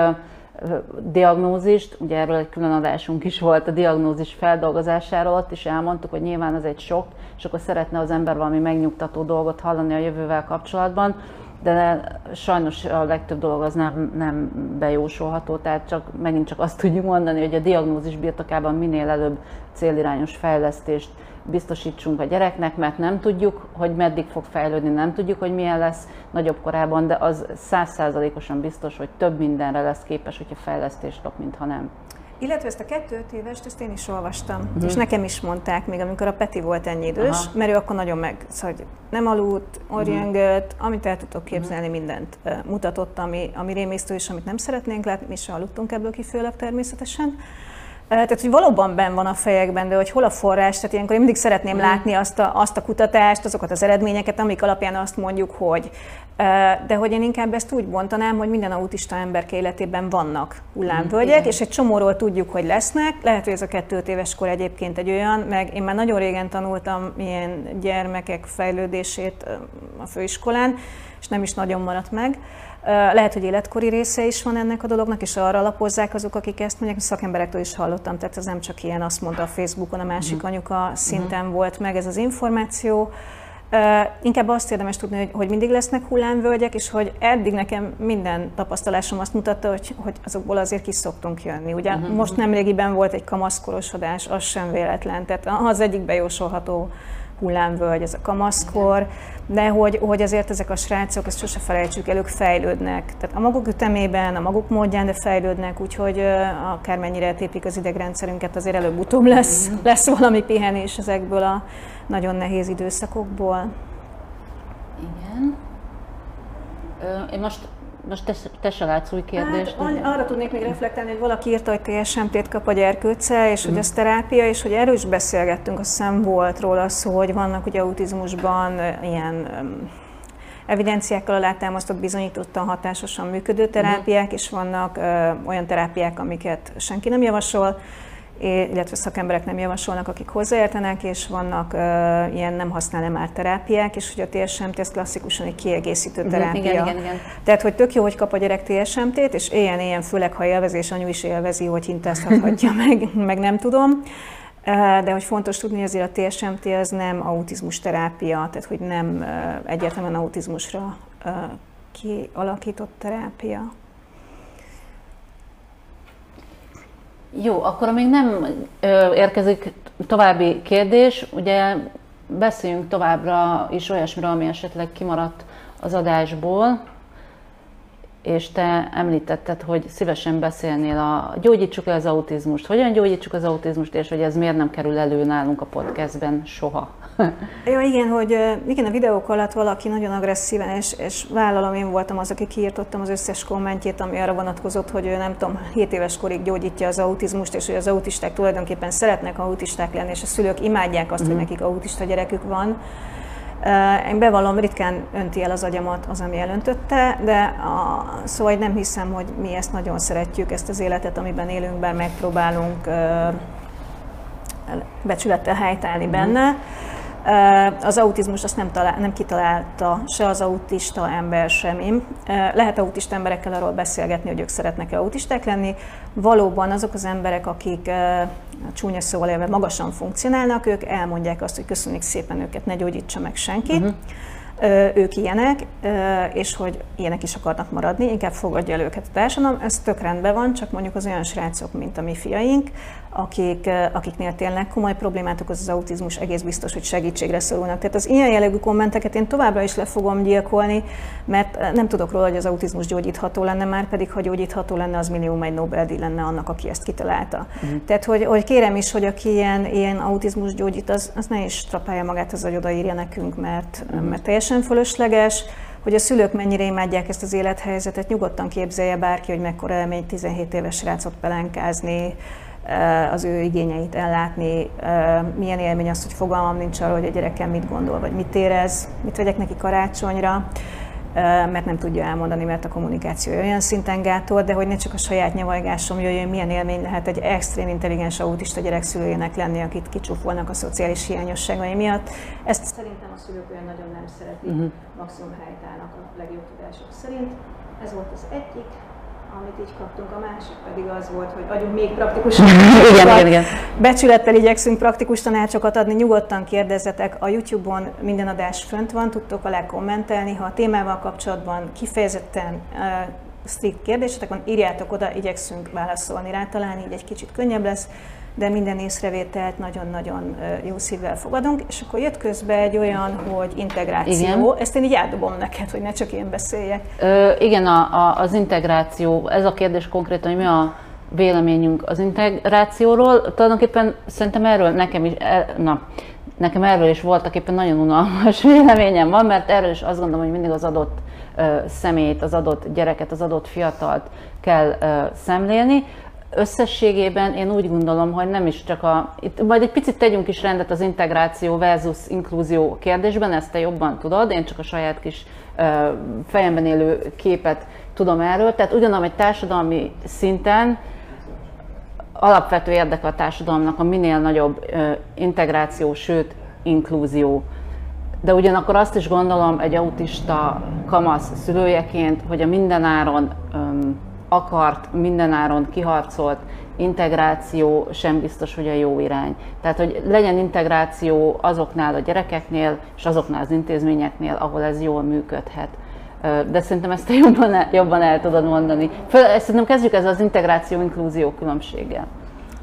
diagnózist, ugye erről egy külön adásunk is volt a diagnózis feldolgozásáról, ott is elmondtuk, hogy nyilván az egy sok, és akkor szeretne az ember valami megnyugtató dolgot hallani a jövővel kapcsolatban, de sajnos a legtöbb dolog az nem, nem bejósolható, tehát csak, megint csak azt tudjuk mondani, hogy a diagnózis birtokában minél előbb célirányos fejlesztést biztosítsunk a gyereknek, mert nem tudjuk, hogy meddig fog fejlődni, nem tudjuk, hogy milyen lesz nagyobb korában, de az száz százalékosan biztos, hogy több mindenre lesz képes, hogyha fejlesztést kap, mint ha nem. Illetve ezt a kettő-öt évest, ezt én is olvastam, uh-huh. és nekem is mondták még, amikor a Peti volt ennyi idős, Aha. mert ő akkor nagyon meg, szóval nem aludt, orjöngött, uh-huh. amit el tudtok képzelni, mindent mutatott, ami, ami rémésztő és amit nem szeretnénk látni, mi sem aludtunk ebből kifőleg természetesen. Tehát, hogy valóban benn van a fejekben, de hogy hol a forrás, tehát ilyenkor én mindig szeretném mm. látni azt a, azt a kutatást, azokat az eredményeket, amik alapján azt mondjuk, hogy... De hogy én inkább ezt úgy bontanám, hogy minden autista emberke életében vannak hullámvölgyek, mm, és egy csomóról tudjuk, hogy lesznek. Lehet, hogy ez a kettő-öt éves kor egyébként egy olyan, meg én már nagyon régen tanultam ilyen gyermekek fejlődését a főiskolán, és nem is nagyon maradt meg. Lehet, hogy életkori része is van ennek a dolognak, és arra alapozzák azok, akik ezt mondják, szakemberektől is hallottam, tehát ez nem csak ilyen, azt mondta a Facebookon, a másik mm. anyuka szinten mm. volt meg ez az információ. Uh, inkább azt érdemes tudni, hogy, hogy mindig lesznek hullámvölgyek, és hogy eddig nekem minden tapasztalásom azt mutatta, hogy, hogy azokból azért ki szoktunk jönni. Ugye uh-huh. most nemrégiben volt egy kamaszkorosodás, az sem véletlen, tehát az egyik bejósolható hullámvölgy, ez a kamaszkor, de hogy, hogy azért ezek a srácok, ezt sose felejtsük el, ők fejlődnek. Tehát a maguk ütemében, a maguk módján, de fejlődnek, úgyhogy akármennyire eltépik az idegrendszerünket, azért előbb-utóbb lesz, lesz valami pihenés ezekből a nagyon nehéz időszakokból. Igen. Én most... Most te, te se látsz új kérdést. Hát, arra tudnék még reflektálni, hogy valaki írta, hogy té es em té-t kap a gyerkőccel, és mm. hogy az terápia, és hogy erről is beszélgettünk, azt hiszem volt róla szó, hogy vannak ugye autizmusban ilyen um, evidenciákkal alátámasztott, bizonyítottan hatásosan működő terápiák, mm. és vannak uh, olyan terápiák, amiket senki nem javasol, illetve szakemberek nem javasolnak, akik hozzáértenek, és vannak uh, ilyen nem használ-e már terápiák, és hogy a té es em té ez klasszikusan egy kiegészítő terápia. Igen, igen, igen. Tehát, hogy tök jó, hogy kap a gyerek té es em té-t, és éljen-éljen, főleg ha élvezi, és anyu is élvezi, hogy hintáztathatja meg, meg nem tudom. De hogy fontos tudni, hogy azért a té es em té az nem autizmus terápia, tehát hogy nem egyértelműen autizmusra kialakított terápia. Jó, akkor még nem érkezik további kérdés, ugye beszéljünk továbbra is olyasmiről, ami esetleg kimaradt az adásból, és te említetted, hogy szívesen beszélnél a gyógyítsuk le az autizmust, hogyan gyógyítsuk az autizmust, és hogy ez miért nem kerül elő nálunk a podcastben soha. Jó, igen, hogy igen, a videók alatt valaki nagyon agresszíven, és, és vállalom, én voltam az, aki kiírtottam az összes kommentjét, ami arra vonatkozott, hogy ő nem tudom, hét éves korig gyógyítja az autizmust, és hogy az autisták tulajdonképpen szeretnek autisták lenni, és a szülők imádják azt, mm. hogy nekik autista gyerekük van. Én bevallom, ritkán önti el az agyamat az, ami elöntötte, de a, szóval nem hiszem, hogy mi ezt nagyon szeretjük, ezt az életet, amiben élünk, bár megpróbálunk becsülettel helytállni benne. Az autizmus azt nem, talál, nem kitalálta se az autista ember, sem én. Lehet autista emberekkel arról beszélgetni, hogy ők szeretnek-e autisták lenni. Valóban azok az emberek, akik csúnya szóval élve magasan funkcionálnak, ők elmondják azt, hogy köszönjük szépen őket, ne gyógyítsa meg senki. Uh-huh. Ők ilyenek, és hogy ilyenek is akarnak maradni, inkább fogadja el őket a társadalom, ez tök rendben van, csak mondjuk az olyan srácok, mint a mi fiaink, akik, akiknél tényleg komoly problémát okoz az autizmus, egész biztos, hogy segítségre szorulnak. Tehát az ilyen jellegű kommenteket én továbbra is le fogom gyilkolni, mert nem tudok róla, hogy az autizmus gyógyítható lenne, már pedig ha gyógyítható lenne, az minimum egy Nobel-díj lenne annak, aki ezt kitalálta. Mm. Tehát, hogy, hogy kérem is, hogy aki ilyen, ilyen autizmus gyógyít, az, az ne is strapálja magát, az, hogy odaírja nekünk, mert, mm. mert teljesen fölösleges. Hogy a szülők mennyire imádják ezt az élethelyzetet, nyugodtan képzelje bárki, hogy mekkora élmény tizenhét éves srácot pelánkázni, az ő igényeit ellátni, milyen élmény az, hogy fogalmam nincs arról, hogy a gyerekem mit gondol, vagy mit érez, mit vegyek neki karácsonyra, mert nem tudja elmondani, mert a kommunikáció olyan szinten gátol, de hogy ne csak a saját nyavajgásom jöjjön, milyen élmény lehet egy extrém intelligens autista gyerek szülőjének lenni, akit kicsúfolnak a szociális hiányosságai miatt. Ezt szerintem a szülők olyan nagyon nem szeretik, uh-huh. maximum helytállnak a legjobb tudások szerint. Ez volt az egyik, amit így kaptunk, a másik pedig az volt, hogy adjunk még praktikus tanácsokat. Becsülettel igyekszünk praktikus tanácsokat adni, nyugodtan kérdezzetek, a YouTube-on minden adás fönt van, tudtok alá kommentelni, ha a témával kapcsolatban kifejezetten uh, strikt kérdésetek van, írjátok oda, igyekszünk válaszolni rá, talán így egy kicsit könnyebb lesz, de minden észrevételt nagyon-nagyon jó szívvel fogadunk, és akkor jött közbe egy olyan, hogy integráció. Igen. Ezt én így átdobom neked, hogy ne csak én beszéljek. Ö, igen, a, a, az integráció. Ez a kérdés konkrétan, hogy mi a véleményünk az integrációról. Tulajdonképpen szerintem erről nekem is, er, na, nekem erről is voltak éppen nagyon unalmas véleményem van, mert erről is azt gondolom, hogy mindig az adott ö, személyt, az adott gyereket, az adott fiatalt kell ö, szemlélni. Összességében én úgy gondolom, hogy nem is csak a... Itt majd egy picit tegyünk is rendet az integráció versus inklúzió kérdésben, ezt te jobban tudod, én csak a saját kis ö, fejemben élő képet tudom erről. Tehát ugyanúgy egy társadalmi szinten alapvető érdeke a társadalomnak a minél nagyobb ö, integráció, sőt inklúzió. De ugyanakkor azt is gondolom egy autista kamasz szülőjeként, hogy a mindenáron... Ö, akart, mindenáron kiharcolt integráció sem biztos, hogy a jó irány. Tehát, hogy legyen integráció azoknál a gyerekeknél, és azoknál az intézményeknél, ahol ez jól működhet. De szerintem ezt te jobban el, jobban el tudod mondani. Föl, szerintem kezdjük ezzel az integráció-inklúzió különbséggel.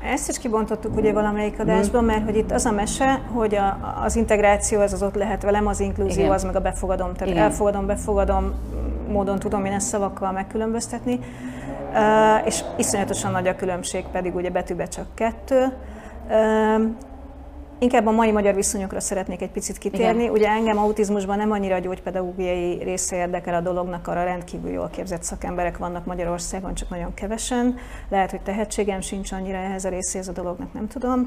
Ezt is kibontottuk ugye valamelyik adásban, mert hogy itt az a mese, hogy a, az integráció ez az ott lehet velem, az inkluzió, igen, az meg a befogadom. Tehát igen, elfogadom, befogadom módon tudom én ezt szavakkal megkülönböztetni. Uh, és iszonyatosan nagy a különbség, pedig ugye betűbe csak kettő. Uh, Inkább a mai magyar viszonyokra szeretnék egy picit kitérni. Igen. Ugye engem autizmusban nem annyira a gyógypedagógiai része érdekel a dolognak, arra rendkívül jól képzett szakemberek vannak Magyarországon, csak nagyon kevesen. Lehet, hogy tehetségem sincs annyira ehhez a részéhez a dolognak, nem tudom.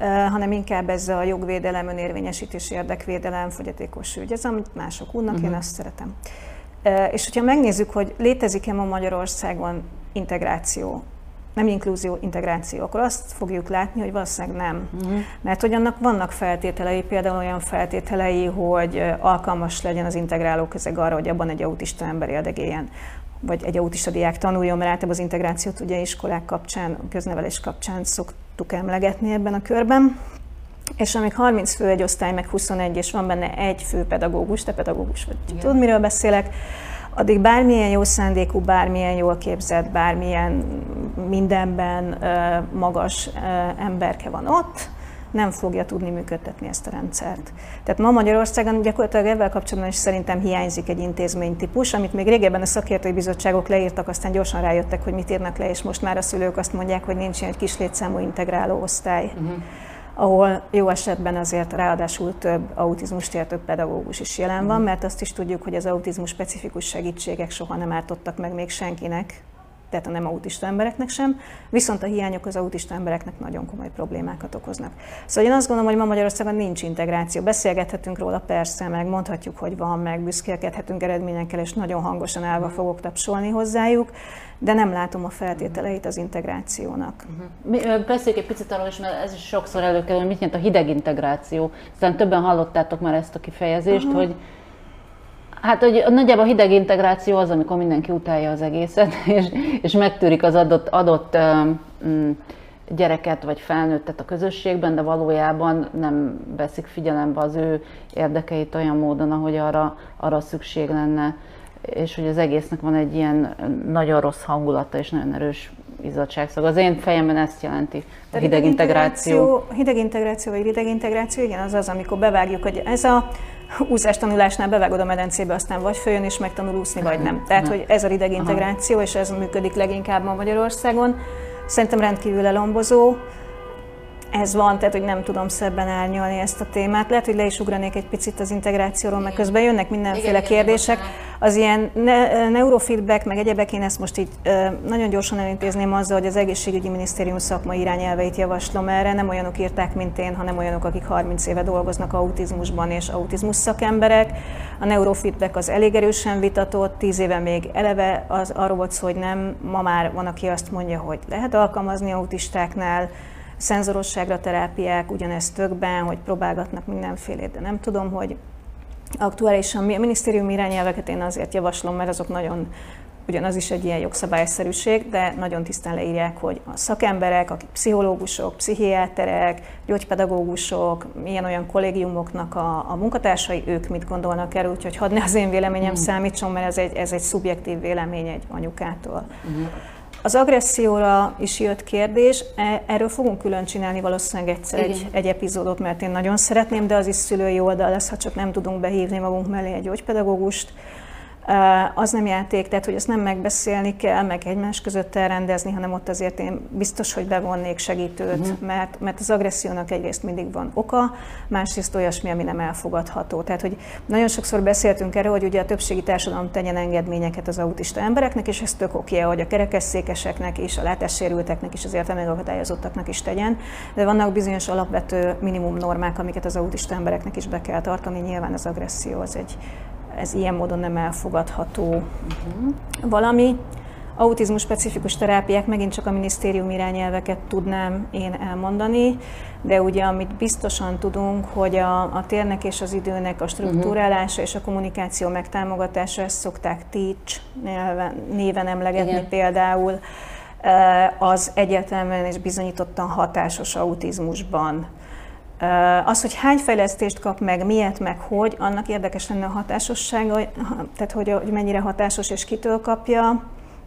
Uh, hanem inkább ez a jogvédelem, önérvényesítés, érdekvédelem, fogyatékos ügy. Ez, amit mások unnak, uh-huh. én azt szeretem. Uh, és hogyha megnézzük, hogy létezik-e ma Magyarországon integráció, nem inkluzió, integráció, akkor azt fogjuk látni, hogy valószínűleg nem. Uh-huh. Mert hogy annak vannak feltételei, például olyan feltételei, hogy alkalmas legyen az integráló közeg arra, hogy abban egy autista ember érdegéljen, vagy egy autista diák tanuljon, mert általában az integrációt ugye iskolák kapcsán, köznevelés kapcsán szoktuk emlegetni ebben a körben. És amíg harminc fő egy osztály, meg huszonegy, és van benne egy fő pedagógus, te pedagógus vagy, igen, tudod, miről beszélek, addig bármilyen jó szándékú, bármilyen jól képzett, bármilyen mindenben magas emberke van ott, nem fogja tudni működtetni ezt a rendszert. Tehát ma Magyarországon gyakorlatilag ezzel kapcsolatban is szerintem hiányzik egy intézménytípus, amit még régebben a szakértői bizottságok leírtak, aztán gyorsan rájöttek, hogy mit írnak le, és most már a szülők azt mondják, hogy nincs ilyen kis létszámú integráló osztály. Uh-huh. Ahol jó esetben azért ráadásul több autizmust értő pedagógus is jelen van, mert azt is tudjuk, hogy az autizmus specifikus segítségek soha nem ártottak meg még senkinek, tehát a nem autista embereknek sem, viszont a hiányok az autista embereknek nagyon komoly problémákat okoznak. Szóval én azt gondolom, hogy ma Magyarországon nincs integráció. Beszélgethetünk róla persze, meg mondhatjuk, hogy van, meg büszkélkedhetünk eredményekkel, és nagyon hangosan állva fogok tapsolni hozzájuk, de nem látom a feltételeit az integrációnak. Uh-huh. Beszéljük egy picit arról is, mert ez is sokszor előkerül, hogy mit jelent a hideg integráció. Aztán többen hallottátok már ezt a kifejezést, uh-huh. hogy hát, hogy nagyjából a hideg integráció az, amikor mindenki utálja az egészet, és, és megtűrik az adott, adott um, gyereket vagy felnőttet a közösségben, de valójában nem veszik figyelembe az ő érdekeit olyan módon, ahogy arra, arra szükség lenne. És hogy az egésznek van egy ilyen nagyon rossz hangulata és nagyon erős izzadságszag. Az én fejemben ezt jelenti a hideg integráció. Hideg integráció vagy rideg integráció, igen, az az, amikor bevágjuk, hogy ez a úszás tanulásnál bevágod a medencébe, aztán vagy följön és megtanul úszni, vagy nem. Tehát, hogy ez a rideg integráció, és ez működik leginkább ma Magyarországon. Szerintem rendkívül elombozó. Ez van, tehát hogy nem tudom szebben árnyalni ezt a témát. Lehet, hogy le is ugranék egy picit az integrációról, mert közben jönnek mindenféle igen, kérdések. Az ilyen ne- neurofeedback, meg egyebek, én ezt most így nagyon gyorsan elintézném azzal, hogy az Egészségügyi Minisztérium szakmai irányelveit javaslom erre. Nem olyanok írták, mint én, hanem olyanok, akik harminc éve dolgoznak autizmusban és autizmus szakemberek. A neurofeedback az elég erősen vitatott, tíz éve még eleve az, arról volt szó, hogy nem. Ma már van, aki azt mondja, hogy lehet alkalmazni autistáknál, szenzorosságra terápiák, ugyanezt tökben, hogy próbálgatnak mindenfélét, de nem tudom, hogy aktuálisan mi a minisztériumi irányelveket én azért javaslom, mert azok nagyon, ugyanaz is egy ilyen jogszabályszerűség, de nagyon tisztán leírják, hogy a szakemberek, akik pszichológusok, pszichiáterek, gyógypedagógusok, ilyen-olyan kollégiumoknak a, a munkatársai, ők mit gondolnak erről, úgyhogy hadd ne az én véleményem mm. számítson, mert ez egy, ez egy szubjektív vélemény egy anyukától. Mm. Az agresszióra is jött kérdés, erről fogunk külön csinálni valószínűleg egyszer egy, egy epizódot, mert én nagyon szeretném, de az is szülői oldal lesz, ha csak nem tudunk behívni magunk mellé egy gyógypedagógust. Az nem játék, tehát hogy ezt nem megbeszélni kell, meg egymás között elrendezni, hanem ott azért én biztos, hogy bevonnék segítőt, uh-huh. mert, mert az agressziónak egyrészt mindig van oka, másrészt olyasmi, ami nem elfogadható. Tehát, hogy nagyon sokszor beszéltünk erről, hogy ugye a többségi társadalom tegyen engedményeket az autista embereknek, és ez tök oké, hogy a kerekesszékeseknek és a látássérülteknek és az értelmileg akadályozottaknak is tegyen, de vannak bizonyos alapvető minimum normák, amiket az autista embereknek is be kell tartani, nyilván az agresszió az egy ez ilyen módon nem elfogadható uh-huh. valami. Autizmus specifikus terápiák, megint csak a minisztérium irányelveket tudnám én elmondani, de ugye amit biztosan tudunk, hogy a, a térnek és az időnek a struktúrálása és a kommunikáció megtámogatása, ezt szokták teach néven, néven emlegetni igen. például, az egyértelműen és bizonyítottan hatásos autizmusban. Az, hogy hány fejlesztést kap meg, miért, meg hogy, annak érdekes lenne a hatásossága, tehát hogy, hogy mennyire hatásos és kitől kapja,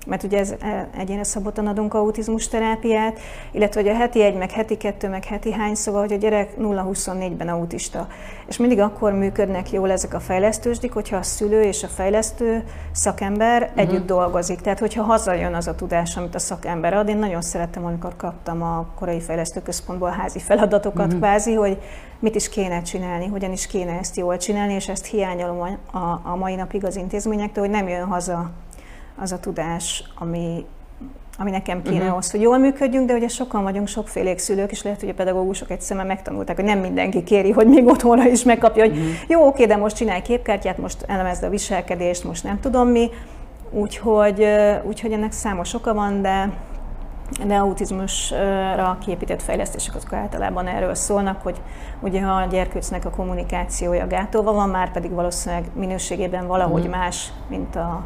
mert ugye ez egyénre szabottan adunk autizmus terápiát, illetve hogy a heti egy, meg heti kettő, meg heti hány, szóval, hogy a gyerek nulla huszonnégyben autista. És mindig akkor működnek jól ezek a fejlesztősdik, hogyha a szülő és a fejlesztő szakember uh-huh. együtt dolgozik. Tehát, hogyha hazajön az a tudás, amit a szakember ad. Én nagyon szerettem, amikor kaptam a korai fejlesztőközpontból házi feladatokat, uh-huh. kvázi, hogy mit is kéne csinálni, hogyan is kéne ezt jól csinálni, és ezt hiányolom a, a mai napig az intézményektől, hogy nem jön haza az a tudás, ami, ami nekem kéne uh-huh. ahhoz, hogy jól működjünk, de ugye sokan vagyunk, sokfélék szülők, és lehet, hogy a pedagógusok egyszerűen megtanulták, hogy nem mindenki kéri, hogy még otthonra is megkapja, hogy uh-huh. jó, oké, de most csinálj képkártyát, most elemezd a viselkedést, most nem tudom mi. Úgyhogy, úgyhogy ennek számos oka van, de, de autizmusra kiépített fejlesztések azok általában erről szólnak, hogy ugye ha a gyerkőcnek a kommunikációja gátolva van, már pedig valószínűleg minőségében valahogy uh-huh. más, mint a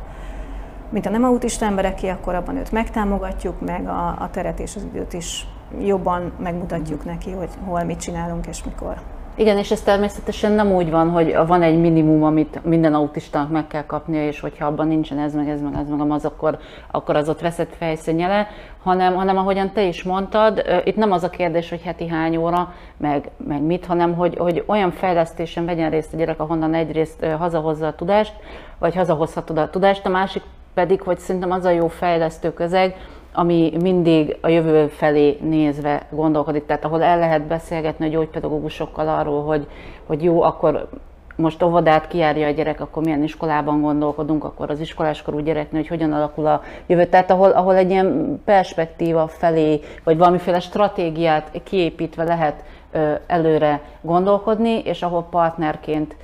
mint a nem autista embereké, akkor abban őt megtámogatjuk, meg a, a teret és az időt is jobban megmutatjuk neki, hogy hol mit csinálunk és mikor. Igen, és ez természetesen nem úgy van, hogy van egy minimum, amit minden autistának meg kell kapnia, és hogyha abban nincsen ez, meg ez, meg ez, meg amaz, akkor, akkor az ott veszett fejszényele, hanem, hanem ahogyan te is mondtad, itt nem az a kérdés, hogy heti hány óra, meg, meg mit, hanem hogy, hogy olyan fejlesztésen vegyen részt a gyerek, ahonnan egyrészt hazahozza a tudást, vagy hazahozhatod a tudást, a másik pedig, hogy szerintem az a jó fejlesztő közeg, ami mindig a jövő felé nézve gondolkodik. Tehát ahol el lehet beszélgetni a gyógypedagógusokkal arról, hogy, hogy jó, akkor most óvodát kijárja a gyerek, akkor milyen iskolában gondolkodunk, akkor az iskoláskorú gyereknél, hogy hogyan alakul a jövő. Tehát ahol, ahol egy ilyen perspektíva felé, vagy valamiféle stratégiát kiépítve lehet előre gondolkodni, és ahol partnerként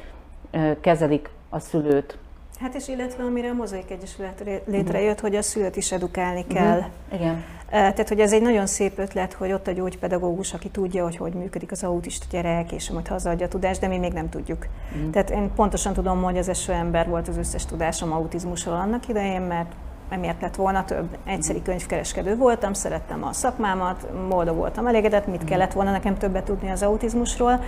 kezelik a szülőt. Hát és illetve amire a Mozaik Egyesület létrejött, uh-huh. hogy a szülőt is edukálni kell. Uh-huh. Igen. Tehát, hogy ez egy nagyon szép ötlet, hogy ott a gyógypedagógus, aki tudja, hogy hogy működik az autista gyerek, és majd hazaadja a tudást, de mi még nem tudjuk. Uh-huh. Tehát én pontosan tudom, hogy az eső ember volt az összes tudásom autizmusról annak idején, mert emiatt lett volna több. Egyszeri könyvkereskedő voltam, szerettem a szakmámat, boldog voltam, elégedett, mit kellett volna nekem többet tudni az autizmusról.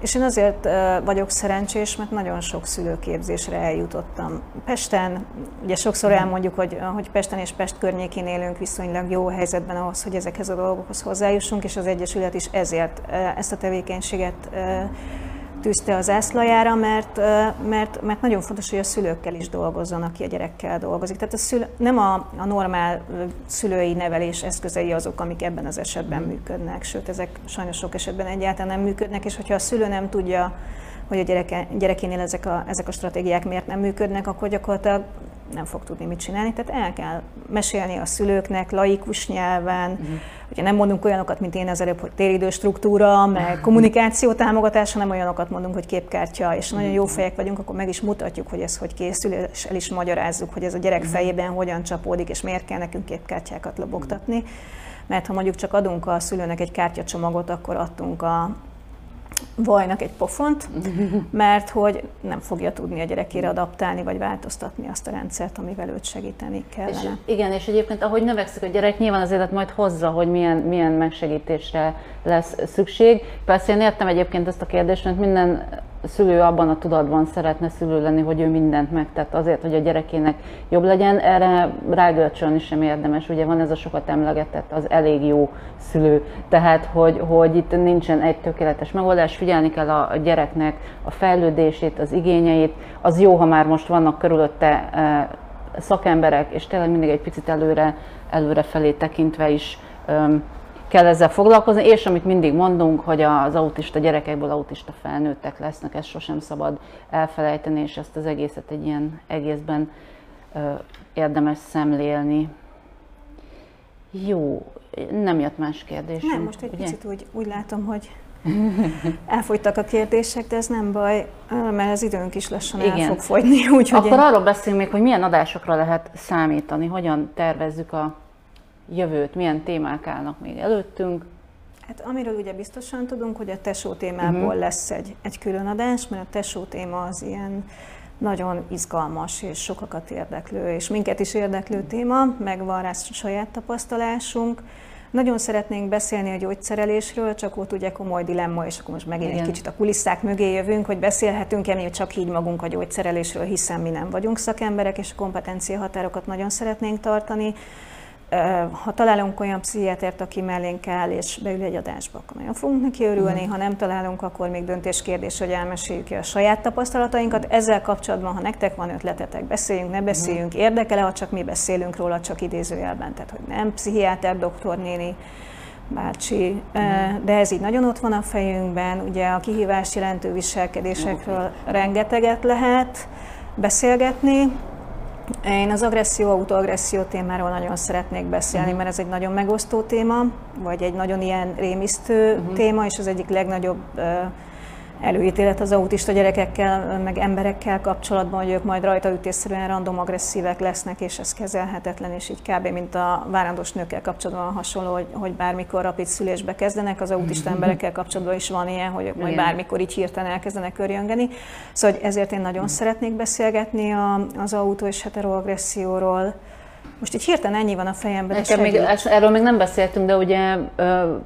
És én azért vagyok szerencsés, mert nagyon sok szülőképzésre eljutottam Pesten. Ugye sokszor elmondjuk, hogy, hogy Pesten és Pest környékén élünk viszonylag jó helyzetben ahhoz, hogy ezekhez a dolgokhoz hozzájussunk, és az Egyesület is ezért ezt a tevékenységet tűzte az zászlajára, mert, mert, mert nagyon fontos, hogy a szülőkkel is dolgozzon, aki a gyerekkel dolgozik. Tehát a szülő, nem a, a normál szülői nevelés eszközei azok, amik ebben az esetben működnek, sőt, ezek sajnos sok esetben egyáltalán nem működnek, és hogyha a szülő nem tudja, hogy a gyereke, gyerekénél ezek a, ezek a stratégiák miért nem működnek, akkor gyakorlatilag nem fog tudni mit csinálni, tehát el kell mesélni a szülőknek laikus nyelven, uh-huh. ugye nem mondunk olyanokat, mint én az előbb, hogy téridő struktúra, meg kommunikáció támogatás, hanem olyanokat mondunk, hogy képkártya, és nagyon jó fejek vagyunk, akkor meg is mutatjuk, hogy ez hogy készül, és el is magyarázzuk, hogy ez a gyerek fejében hogyan csapódik, és miért kell nekünk képkártyákat lobogtatni, mert ha mondjuk csak adunk a szülőnek egy kártyacsomagot, akkor adtunk a vajnak egy pofont, mert hogy nem fogja tudni a gyerekére adaptálni, vagy változtatni azt a rendszert, amivel őt segíteni kellene. És, igen, és egyébként ahogy növekszik a gyerek, nyilván az élet majd hozza, hogy milyen, milyen megsegítésre lesz szükség. Persze én értem egyébként ezt a kérdést, mert minden szülő abban a tudatban szeretne szülő lenni, hogy ő mindent megtett azért, hogy a gyerekének jobb legyen. Erre rágörcsölni sem érdemes, ugye van ez a sokat emlegetett, az elég jó szülő. Tehát, hogy, hogy itt nincsen egy tökéletes megoldás, figyelni kell a gyereknek a fejlődését, az igényeit. Az jó, ha már most vannak körülötte szakemberek, és tényleg mindig egy picit előre, előre felé tekintve is kell ezzel foglalkozni, és amit mindig mondunk, hogy az autista gyerekekből autista felnőttek lesznek, ezt sosem szabad elfelejteni, és ezt az egészet egy ilyen egészben ö, érdemes szemlélni. Jó, nem jött más kérdés. Nem, most egy ugye? Picit úgy, úgy látom, hogy elfogytak a kérdések, de ez nem baj, mert az időnk is lassan igen. el fog fogyni. Úgy, Akkor én... arról beszéljünk még, hogy milyen adásokra lehet számítani, hogyan tervezzük a jövőt, milyen témák állnak még előttünk? Hát amiről ugye biztosan tudunk, hogy a tesó témából uh-huh. lesz egy, egy külön adás, mert a tesó téma az ilyen nagyon izgalmas és sokakat érdeklő, és minket is érdeklő téma, meg van rá saját tapasztalásunk, Nagyon szeretnénk beszélni a gyógyszerelésről, csak ott ugye komoly dilemma, és akkor most megint igen. egy kicsit a kulisszák mögé jövünk, hogy beszélhetünk-e mi csak így magunk a gyógyszerelésről, hiszen mi nem vagyunk szakemberek, és a kompetencia határokat nagyon szeretnénk tartani. Ha találunk olyan pszichiátert, aki mellénk áll és beül egy adásba, akkor nagyon fogunk neki örülni, uh-huh. ha nem találunk, akkor még döntéskérdés, hogy elmeséljük a saját tapasztalatainkat. Ezzel kapcsolatban, ha nektek van ötletetek, beszéljünk, ne beszéljünk, uh-huh. érdekel-e, ha csak mi beszélünk róla, csak idézőjelben, tehát hogy nem pszichiáter, doktornéni, bácsi, uh-huh. de ez így nagyon ott van a fejünkben, ugye a kihívás jelentő viselkedésekről uh-huh. rengeteget lehet beszélgetni. Én az agresszió, autoagresszió témáról nagyon szeretnék beszélni, uh-huh. mert ez egy nagyon megosztó téma, vagy egy nagyon ilyen rémisztő uh-huh. téma, és az egyik legnagyobb uh, előítélet az autista gyerekekkel, meg emberekkel kapcsolatban, hogy ők majd rajtaütésszerűen random agresszívek lesznek, és ez kezelhetetlen, és így kb. Mint a várandós nőkkel kapcsolatban hasonló, hogy, hogy bármikor rapid szülésbe kezdenek, az autista emberekkel kapcsolatban is van ilyen, hogy ők majd bármikor így hirtelen elkezdenek körjöngeni. Szóval ezért én nagyon szeretnék beszélgetni a, az autó és heteroagresszióról. Most így hirtelen ennyi van a fejemben. Nekem még, erről még nem beszéltünk, de ugye ö,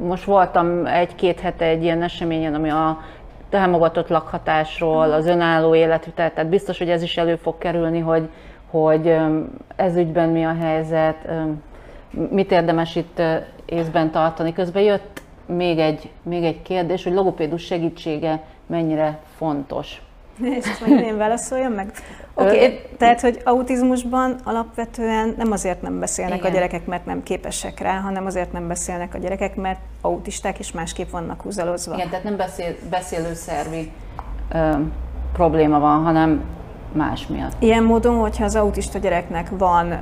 most voltam egy-két hete egy ilyen eseményen, ami a támogatott lakhatásról, az önálló életvitel, tehát biztos, hogy ez is elő fog kerülni, hogy, hogy ez ügyben mi a helyzet, mit érdemes itt észben tartani. Közben jött még egy, még egy kérdés, hogy logopédus segítsége mennyire fontos. És ezt majd én válaszoljam meg? Oké, okay, tehát, hogy autizmusban alapvetően nem azért nem beszélnek igen. a gyerekek, mert nem képesek rá, hanem azért nem beszélnek a gyerekek, mert autisták is másképp vannak húzalozva. Igen, tehát nem beszél, beszélőszervi ö, probléma van, hanem más miatt. Ilyen módon, hogyha az autista gyereknek van ö,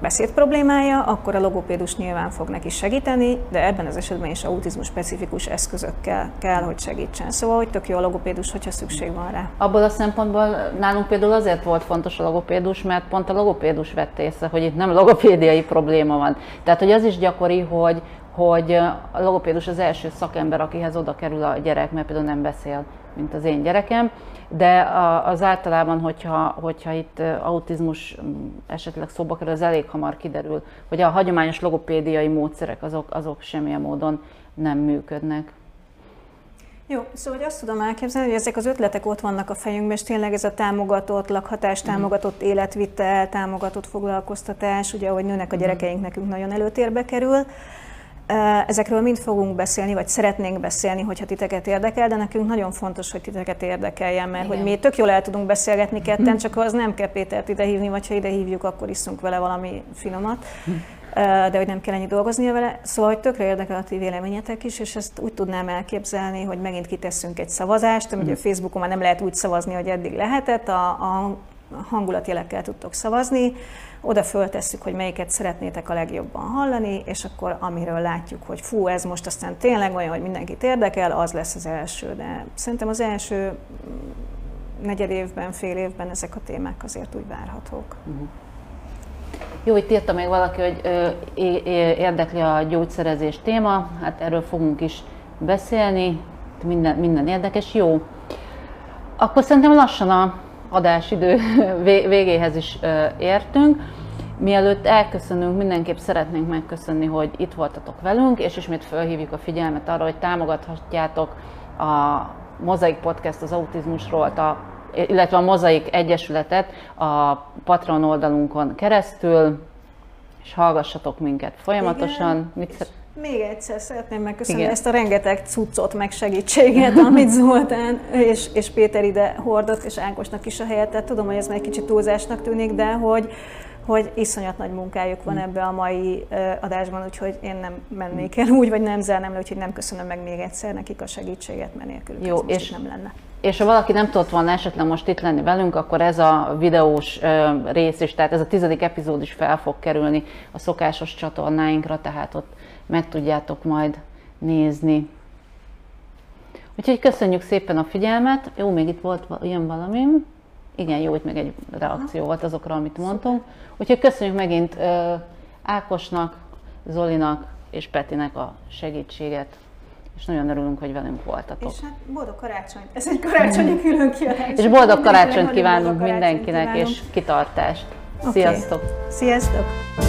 beszédproblémája, akkor a logopédus nyilván fog neki segíteni, de ebben az esetben is autizmus specifikus eszközökkel kell, hogy segítsen. Szóval, hogy tök jó a logopédus, hogyha szükség van rá. Abból a szempontból nálunk például azért volt fontos a logopédus, mert pont a logopédus vette észre, hogy itt nem logopédiai probléma van. Tehát, hogy az is gyakori, hogy, hogy a logopédus az első szakember, akihez oda kerül a gyerek, mert például nem beszél, mint az én gyerekem, de az általában, hogyha, hogyha itt autizmus esetleg szóba kerül, az elég hamar kiderül, hogy a hagyományos logopédiai módszerek azok, azok semmilyen módon nem működnek. Jó, szóval azt tudom elképzelni, hogy ezek az ötletek ott vannak a fejünkben, és tényleg ez a támogatott lakhatás, támogatott életvitel, támogatott foglalkoztatás, ugye ahogy nőnek a gyerekeink, nekünk nagyon előtérbe kerül. Ezekről mind fogunk beszélni, vagy szeretnénk beszélni, hogyha titeket érdekel, de nekünk nagyon fontos, hogy titeket érdekeljen, mert igen. hogy mi tök jól el tudunk beszélgetni ketten, csak az nem kell Pétert idehívni, vagy ha idehívjuk, akkor iszunk vele valami finomat, de hogy nem kell ennyi dolgoznia vele. Szóval, hogy tökre érdekel a ti véleményetek is, és ezt úgy tudnám elképzelni, hogy megint kiteszünk egy szavazást, ugye a Facebookon már nem lehet úgy szavazni, hogy eddig lehetett, a, a hangulatjelekkel tudtok szavazni, oda föltesszük, hogy melyiket szeretnétek a legjobban hallani, és akkor amiről látjuk, hogy fú, ez most aztán tényleg olyan, hogy mindenkit érdekel, az lesz az első, de szerintem az első negyed évben, fél évben ezek a témák azért úgy várhatók. Uh-huh. Jó, itt írta még valaki, hogy ö, é, é, érdekli a gyógyszerezés téma, hát erről fogunk is beszélni, minden, minden érdekes, jó. Akkor szerintem lassan a adásidő végéhez is értünk. Mielőtt elköszönünk, mindenképp szeretnénk megköszönni, hogy itt voltatok velünk, és ismét felhívjuk a figyelmet arra, hogy támogathatjátok a Mozaik Podcast az autizmusról, a, illetve a Mozaik Egyesületet a Patreon oldalunkon keresztül, és hallgassatok minket folyamatosan. Még egyszer szeretném megköszönni igen. ezt a rengeteg cuccot, meg segítséget, amit Zoltán és, és Péter ide hordott, és Ákosnak is a helyet. Tehát tudom, hogy ez már egy kicsit túlzásnak tűnik, de hogy, hogy iszonyat nagy munkájuk van ebbe a mai adásban, úgyhogy én nem mennék el úgy, vagy nem zárnám le, úgyhogy nem köszönöm meg még egyszer nekik a segítséget, mert nélkülük jó, és nem lenne. És ha valaki nem tudott volna esetleg most itt lenni velünk, akkor ez a videós rész is, tehát ez a tizedik epizód is fel fog kerülni a szokásos csatornáinkra, tehát ott meg tudjátok majd nézni. Úgyhogy köszönjük szépen a figyelmet. Jó, még itt volt ilyen valami. Igen, jó, itt még egy reakció volt azokra, amit mondtunk. Úgyhogy köszönjük megint Ákosnak, Zolinak és Petinek a segítséget. És nagyon örülünk, hogy velünk voltatok. És hát boldog karácsonyt! Ez egy karácsonyi külön kiadás. És boldog karácsonyt kívánunk mindenkinek, és kitartást. Sziasztok! Sziasztok!